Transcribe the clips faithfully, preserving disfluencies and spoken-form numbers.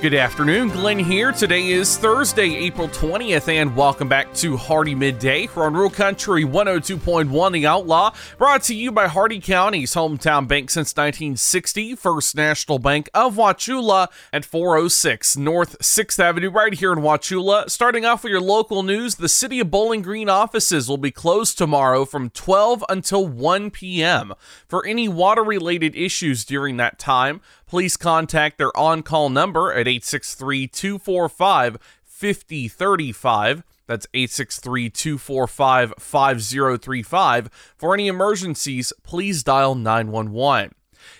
Good afternoon, Glenn here. Today is Thursday, April twentieth, and welcome back to Hardee Midday here on Rural Country one oh two point one The Outlaw, brought to you by Hardee County's hometown bank since nineteen sixty, First National Bank of Wauchula at four oh six North sixth Avenue right here in Wauchula. Starting off with your local news, the City of Bowling Green offices will be closed tomorrow from twelve until one p.m. For any water-related issues during that time, please contact their on-call number at eight six three, two four five, five oh three five. That's eight six three, two four five, five oh three five. For any emergencies, please dial nine one one.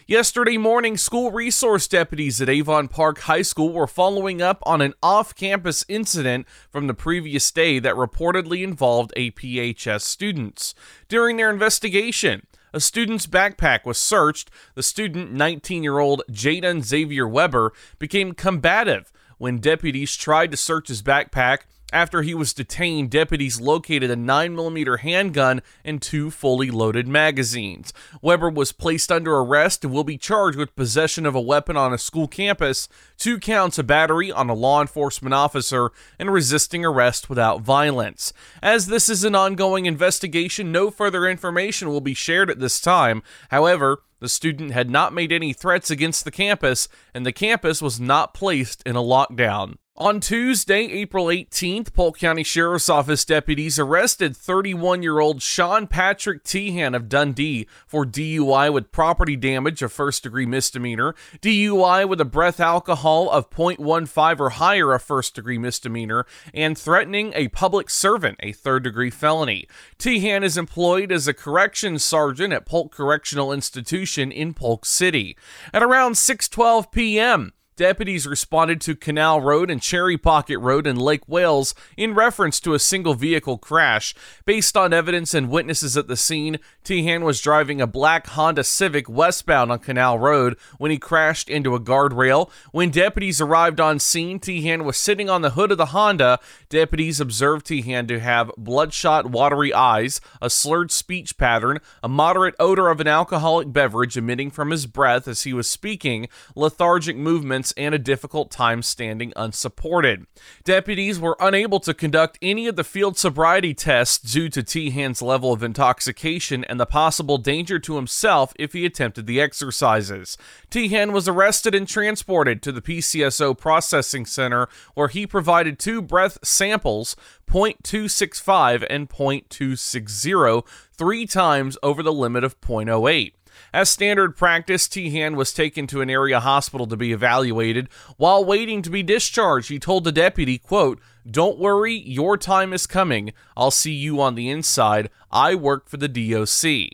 Yesterday morning, school resource deputies at Avon Park High School were following up on an off-campus incident from the previous day that reportedly involved A P H S students. During their investigation, a student's backpack was searched. The student, nineteen-year-old Jaden Xavier Weber, became combative when deputies tried to search his backpack. After he was detained, deputies located a nine millimeter handgun and two fully loaded magazines. Weber was placed under arrest and will be charged with possession of a weapon on a school campus, two counts of battery on a law enforcement officer, and resisting arrest without violence. As this is an ongoing investigation, no further information will be shared at this time. However, the student had not made any threats against the campus, and the campus was not placed in a lockdown. On Tuesday, April eighteenth, Polk County Sheriff's Office deputies arrested thirty-one-year-old Sean Patrick Tehan of Dundee for D U I with property damage, a first-degree misdemeanor, D U I with a breath alcohol of point one five or higher, a first-degree misdemeanor, and threatening a public servant, a third-degree felony. Tehan is employed as a corrections sergeant at Polk Correctional Institution in Polk City. At around six twelve p.m., deputies responded to Canal Road and Cherry Pocket Road in Lake Wales in reference to a single vehicle crash. Based on evidence and witnesses at the scene, Tehan was driving a black Honda Civic westbound on Canal Road when he crashed into a guardrail. When deputies arrived on scene, Tehan was sitting on the hood of the Honda. Deputies observed Tehan to have bloodshot, watery eyes, a slurred speech pattern, a moderate odor of an alcoholic beverage emitting from his breath as he was speaking, lethargic movements, and a difficult time standing unsupported. Deputies were unable to conduct any of the field sobriety tests due to Tehan's level of intoxication and the possible danger to himself if he attempted the exercises. Tehan was arrested and transported to the P C S O Processing Center, where he provided two breath samples, point two six five and point two six zero, three times over the limit of point oh eight. As standard practice, Tehan was taken to an area hospital to be evaluated. While waiting to be discharged, he told the deputy, quote, "Don't worry, your time is coming. I'll see you on the inside. I work for the D O C.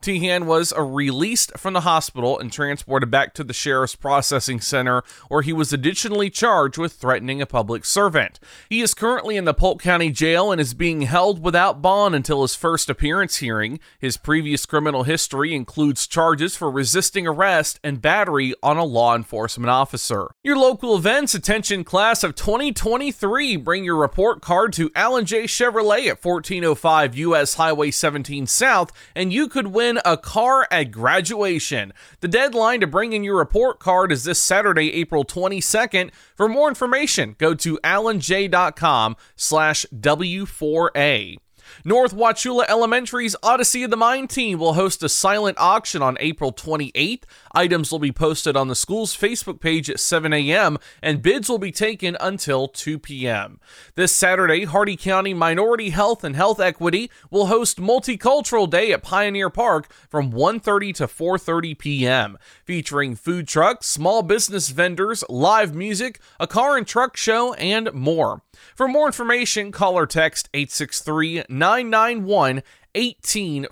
Tehan was released from the hospital and transported back to the Sheriff's Processing Center, where he was additionally charged with threatening a public servant. He is currently in the Polk County Jail and is being held without bond until his first appearance hearing. His previous criminal history includes charges for resisting arrest and battery on a law enforcement officer. Your local events, attention class of twenty twenty-three, bring your report card to Alan J. Chevrolet at fourteen oh five U S Highway seventeen South, and you could win a car at graduation. The deadline to bring in your report card is this Saturday, April twenty-second. For more information, go to alan j dot com slash w four a. North Wachula Elementary's Odyssey of the Mind team will host a silent auction on April twenty-eighth. Items will be posted on the school's Facebook page at seven a.m., and bids will be taken until two p.m. This Saturday, Hardee County Minority Health and Health Equity will host Multicultural Day at Pioneer Park from one thirty to four thirty p.m., featuring food trucks, small business vendors, live music, a car and truck show, and more. For more information, call or text eight six three, nine nine one, one eight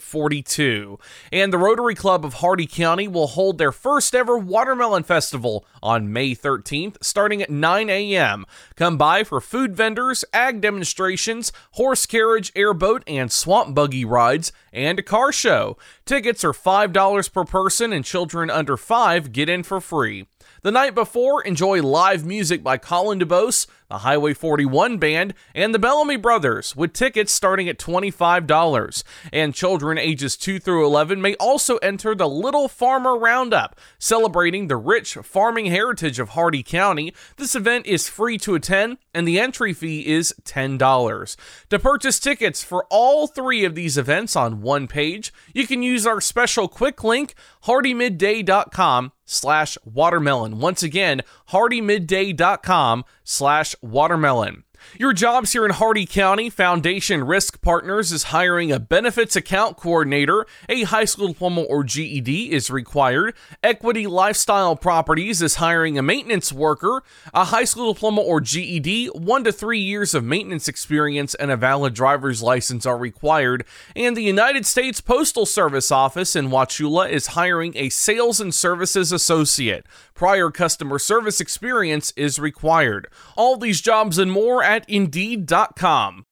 four two. And the Rotary Club of Hardee County will hold their first ever Watermelon Festival on May thirteenth, starting at nine a.m. Come by for food vendors, ag demonstrations, horse carriage, airboat, and swamp buggy rides, and a car show. Tickets are five dollars per person, and children under five get in for free. The night before, enjoy live music by Colin DeBose, the Highway forty-one Band, and the Bellamy Brothers, with tickets starting at twenty-five dollars. And children ages two through eleven may also enter the Little Farmer Roundup, celebrating the rich farming heritage of Hardee County. This event is free to attend, and the entry fee is ten dollars. To purchase tickets for all three of these events on one page, you can use our special quick link, hardee midday dot com. slash watermelon. Once again, hardee midday dot com slash watermelon. Your jobs here in Hardee County, Foundation Risk Partners is hiring a benefits account coordinator. A high school diploma or G E D is required. Equity Lifestyle Properties is hiring a maintenance worker. A high school diploma or G E D, one to three years of maintenance experience, and a valid driver's license are required. And the United States Postal Service office in Wachula is hiring a sales and services associate. Prior customer service experience is required. All these jobs and more at indeed dot com.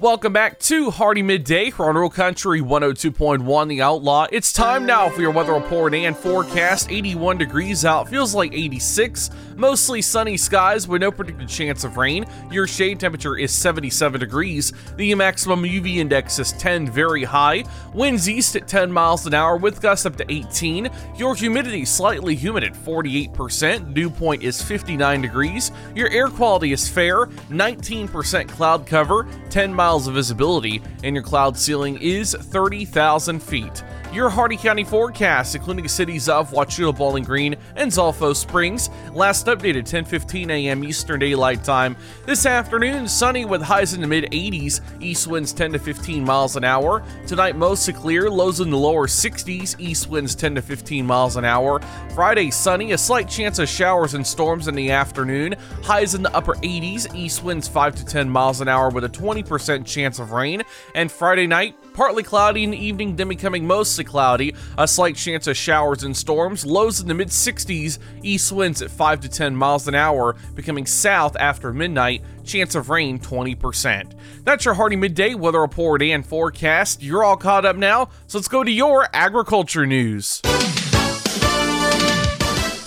Welcome back to Hardee Midday for Rural Country one oh two point one The Outlaw. It's time now for your weather report and forecast. eighty-one degrees out, feels like eighty-six. Mostly sunny skies with no predicted chance of rain. Your shade temperature is seventy-seven degrees. The maximum U V index is ten, very high. Winds east at ten miles an hour with gusts up to eighteen. Your humidity slightly humid at forty-eight percent. Dew point is fifty-nine degrees. Your air quality is fair. nineteen percent cloud cover, ten miles of visibility, and your cloud ceiling is thirty thousand feet. Your Hardee County forecast, including the cities of Wachula, Bowling Green, and Zolfo Springs. Last updated ten fifteen a.m. Eastern Daylight Time. This afternoon, sunny with highs in the mid-eighties. East winds ten to fifteen miles an hour. Tonight, mostly clear. Lows in the lower sixties. East winds ten to fifteen miles an hour. Friday, sunny. A slight chance of showers and storms in the afternoon. Highs in the upper eighties. East winds five to ten miles an hour with a twenty percent chance of rain. And Friday night, partly cloudy in the evening, then becoming mostly cloudy. A slight chance of showers and storms. Lows in the mid sixties. East winds at five to ten miles an hour, becoming south after midnight. Chance of rain twenty percent. That's your Hardee Midday weather report and forecast. You're all caught up now, so let's go to your agriculture news.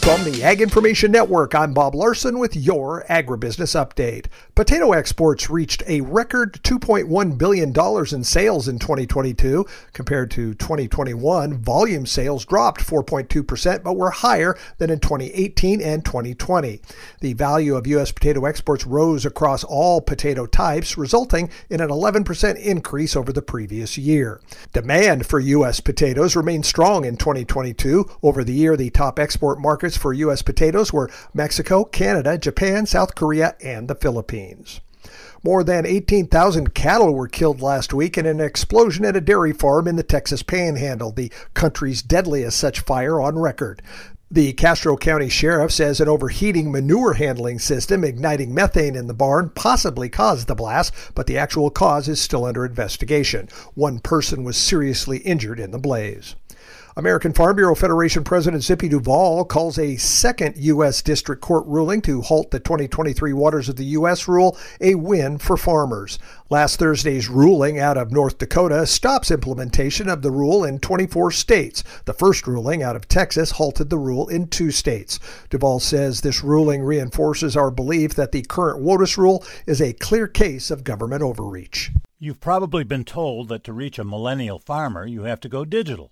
From the Ag Information Network, I'm Bob Larson with your Agribusiness Update. Potato exports reached a record two point one billion dollars in sales in twenty twenty-two. Compared to twenty twenty-one, volume sales dropped four point two percent, but were higher than in twenty eighteen and twenty twenty. The value of U S potato exports rose across all potato types, resulting in an eleven percent increase over the previous year. Demand for U S potatoes remained strong in twenty twenty-two. Over the year, the top export markets for U S potatoes were Mexico, Canada, Japan, South Korea, and the Philippines. More than eighteen thousand cattle were killed last week in an explosion at a dairy farm in the Texas Panhandle, the country's deadliest such fire on record. The Castro County Sheriff says an overheating manure handling system igniting methane in the barn possibly caused the blast, but the actual cause is still under investigation. One person was seriously injured in the blaze. American Farm Bureau Federation President Zippy Duvall calls a second U S District Court ruling to halt the twenty twenty-three Waters of the U S rule a win for farmers. Last Thursday's ruling out of North Dakota stops implementation of the rule in twenty-four states. The first ruling out of Texas halted the rule in two states. Duvall says this ruling reinforces our belief that the current WOTUS rule is a clear case of government overreach. You've probably been told that to reach a millennial farmer, you have to go digital.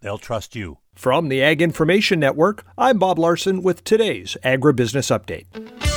they'll trust you. From the Ag Information Network, I'm Bob Larson with today's Agribusiness Update.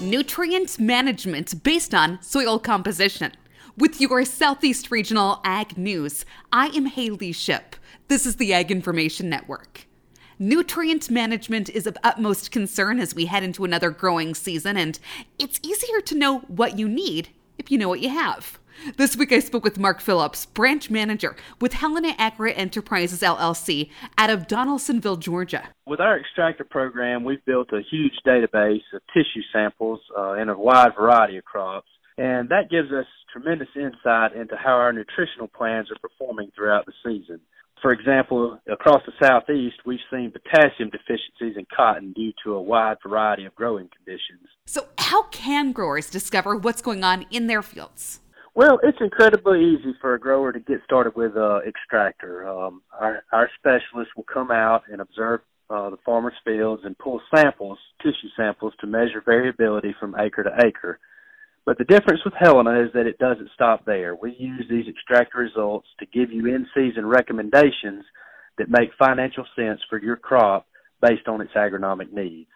Nutrient management based on soil composition. With your Southeast Regional Ag News, I am Haley Shipp. This is the Ag Information Network. Nutrient management is of utmost concern as we head into another growing season, and it's easier to know what you need if you know what you have. This week I spoke with Mark Phillips, branch manager with Helena Agri-Enterprises, L L C, out of Donaldsonville, Georgia. With our extractor program, we've built a huge database of tissue samples uh, in a wide variety of crops, and that gives us tremendous insight into how our nutritional plans are performing throughout the season. For example, across the Southeast, we've seen potassium deficiencies in cotton due to a wide variety of growing conditions. So how can growers discover what's going on in their fields? Well, it's incredibly easy for a grower to get started with an uh, extractor. Um, our, our specialists will come out and observe uh, the farmer's fields and pull samples, tissue samples, to measure variability from acre to acre. But the difference with Helena is that it doesn't stop there. We use these extractor results to give you in-season recommendations that make financial sense for your crop based on its agronomic needs.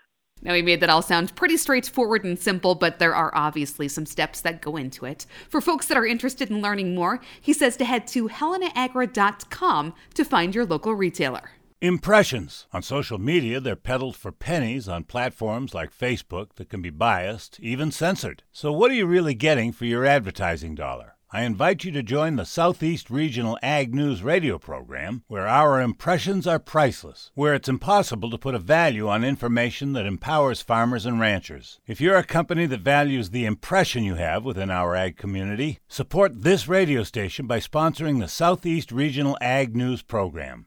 Now, we made that all sound pretty straightforward and simple, but there are obviously some steps that go into it. For folks that are interested in learning more, he says to head to Helena Agra dot com to find your local retailer. Impressions. On social media, they're peddled for pennies on platforms like Facebook that can be biased, even censored. So what are you really getting for your advertising dollar? I invite you to join the Southeast Regional Ag News radio program, where our impressions are priceless, where it's impossible to put a value on information that empowers farmers and ranchers. If you're a company that values the impression you have within our ag community, support this radio station by sponsoring the Southeast Regional Ag News program.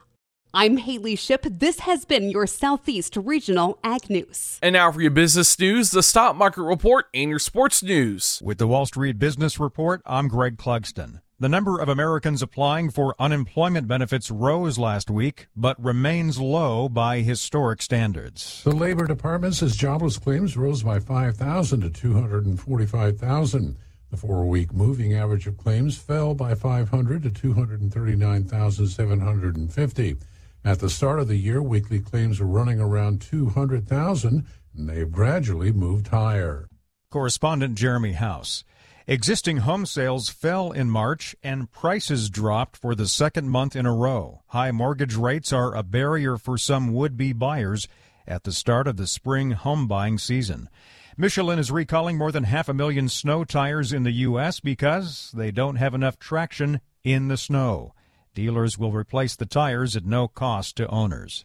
I'm Haley Shipp. This has been your Southeast Regional Ag News. And now for your business news, the stock market report, and your sports news. With the Wall Street Business Report, I'm Greg Clugston. The number of Americans applying for unemployment benefits rose last week, but remains low by historic standards. The Labor Department says jobless claims rose by five thousand to two hundred forty-five thousand. The four-week moving average of claims fell by five hundred to two hundred thirty-nine thousand seven hundred fifty. At the start of the year, weekly claims were running around two hundred thousand, and they have gradually moved higher. Correspondent Jeremy House. Existing home sales fell in March, and prices dropped for the second month in a row. High mortgage rates are a barrier for some would-be buyers at the start of the spring home buying season. Michelin is recalling more than half a million snow tires in the U S because they don't have enough traction in the snow. Dealers will replace the tires at no cost to owners.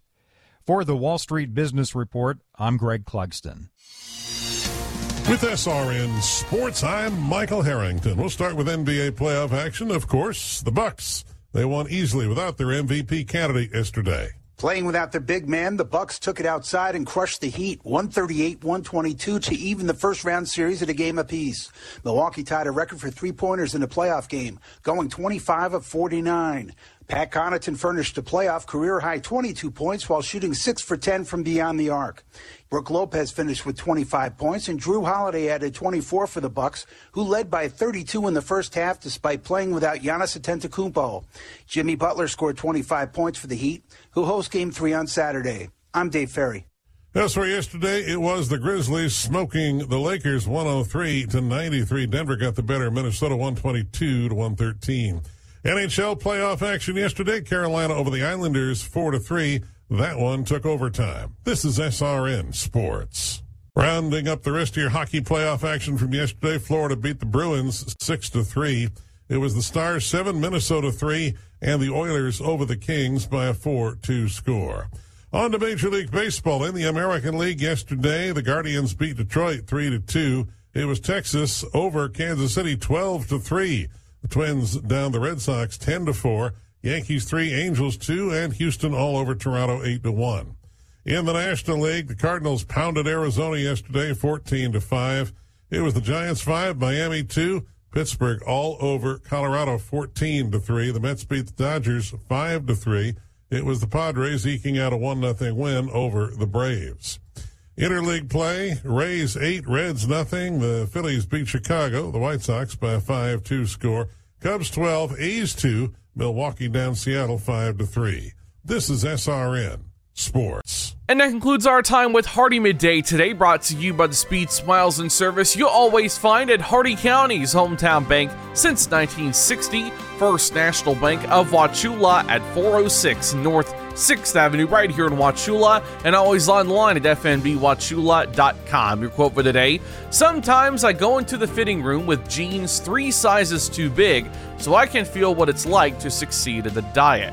For the Wall Street Business Report, I'm Greg Clugston. With S R N Sports, I'm Michael Harrington. We'll start with N B A playoff action. Of course, the Bucks. They won easily without their M V P candidate yesterday. Playing without their big man, the Bucks took it outside and crushed the Heat, one thirty-eight one twenty-two, to even the first-round series at a game apiece. Milwaukee tied a record for three-pointers in the playoff game, going twenty-five of forty-nine. Pat Connaughton furnished a playoff career-high twenty-two points while shooting six for ten from beyond the arc. Brooke Lopez finished with twenty-five points, and Drew Holiday added twenty-four for the Bucks, who led by thirty-two in the first half despite playing without Giannis Antetokounmpo. Jimmy Butler scored twenty-five points for the Heat, who host Game three on Saturday. I'm Dave Ferry. As for yesterday, it was the Grizzlies smoking the Lakers one oh three to ninety-three. Denver got the better. Minnesota one twenty-two to one thirteen. N H L playoff action yesterday. Carolina over the Islanders four to three. That one took overtime. This is S R N Sports. Rounding up the rest of your hockey playoff action from yesterday, Florida beat the Bruins six to three. It was the Stars seven, Minnesota three, and the Oilers over the Kings by a four two score. On to Major League Baseball. In the American League yesterday, the Guardians beat Detroit three to two. It was Texas over Kansas City twelve to three. The Twins down the Red Sox ten to four, Yankees three, Angels two, and Houston all over Toronto eight to one. In the National League, the Cardinals pounded Arizona yesterday fourteen to five. It was the Giants five, Miami two, Pittsburgh all over Colorado fourteen to three. The Mets beat the Dodgers five to three. It was the Padres eking out a one nothing win over the Braves. Interleague play, Rays eight, Reds nothing. The Phillies beat Chicago, the White Sox, by a five two score. Cubs twelve, A's two, Milwaukee down Seattle five to three. This is S R N Sports. And that concludes our time with Hardee Midday today, brought to you by the Speed, Smiles, and Service you'll always find at Hardee County's hometown bank since nineteen sixty, First National Bank of Wauchula at four oh six North sixth Avenue, right here in Wauchula, and always online at f n b wauchula dot com. Your quote for today: sometimes I go into the fitting room with jeans three sizes too big so I can feel what it's like to succeed at the diet.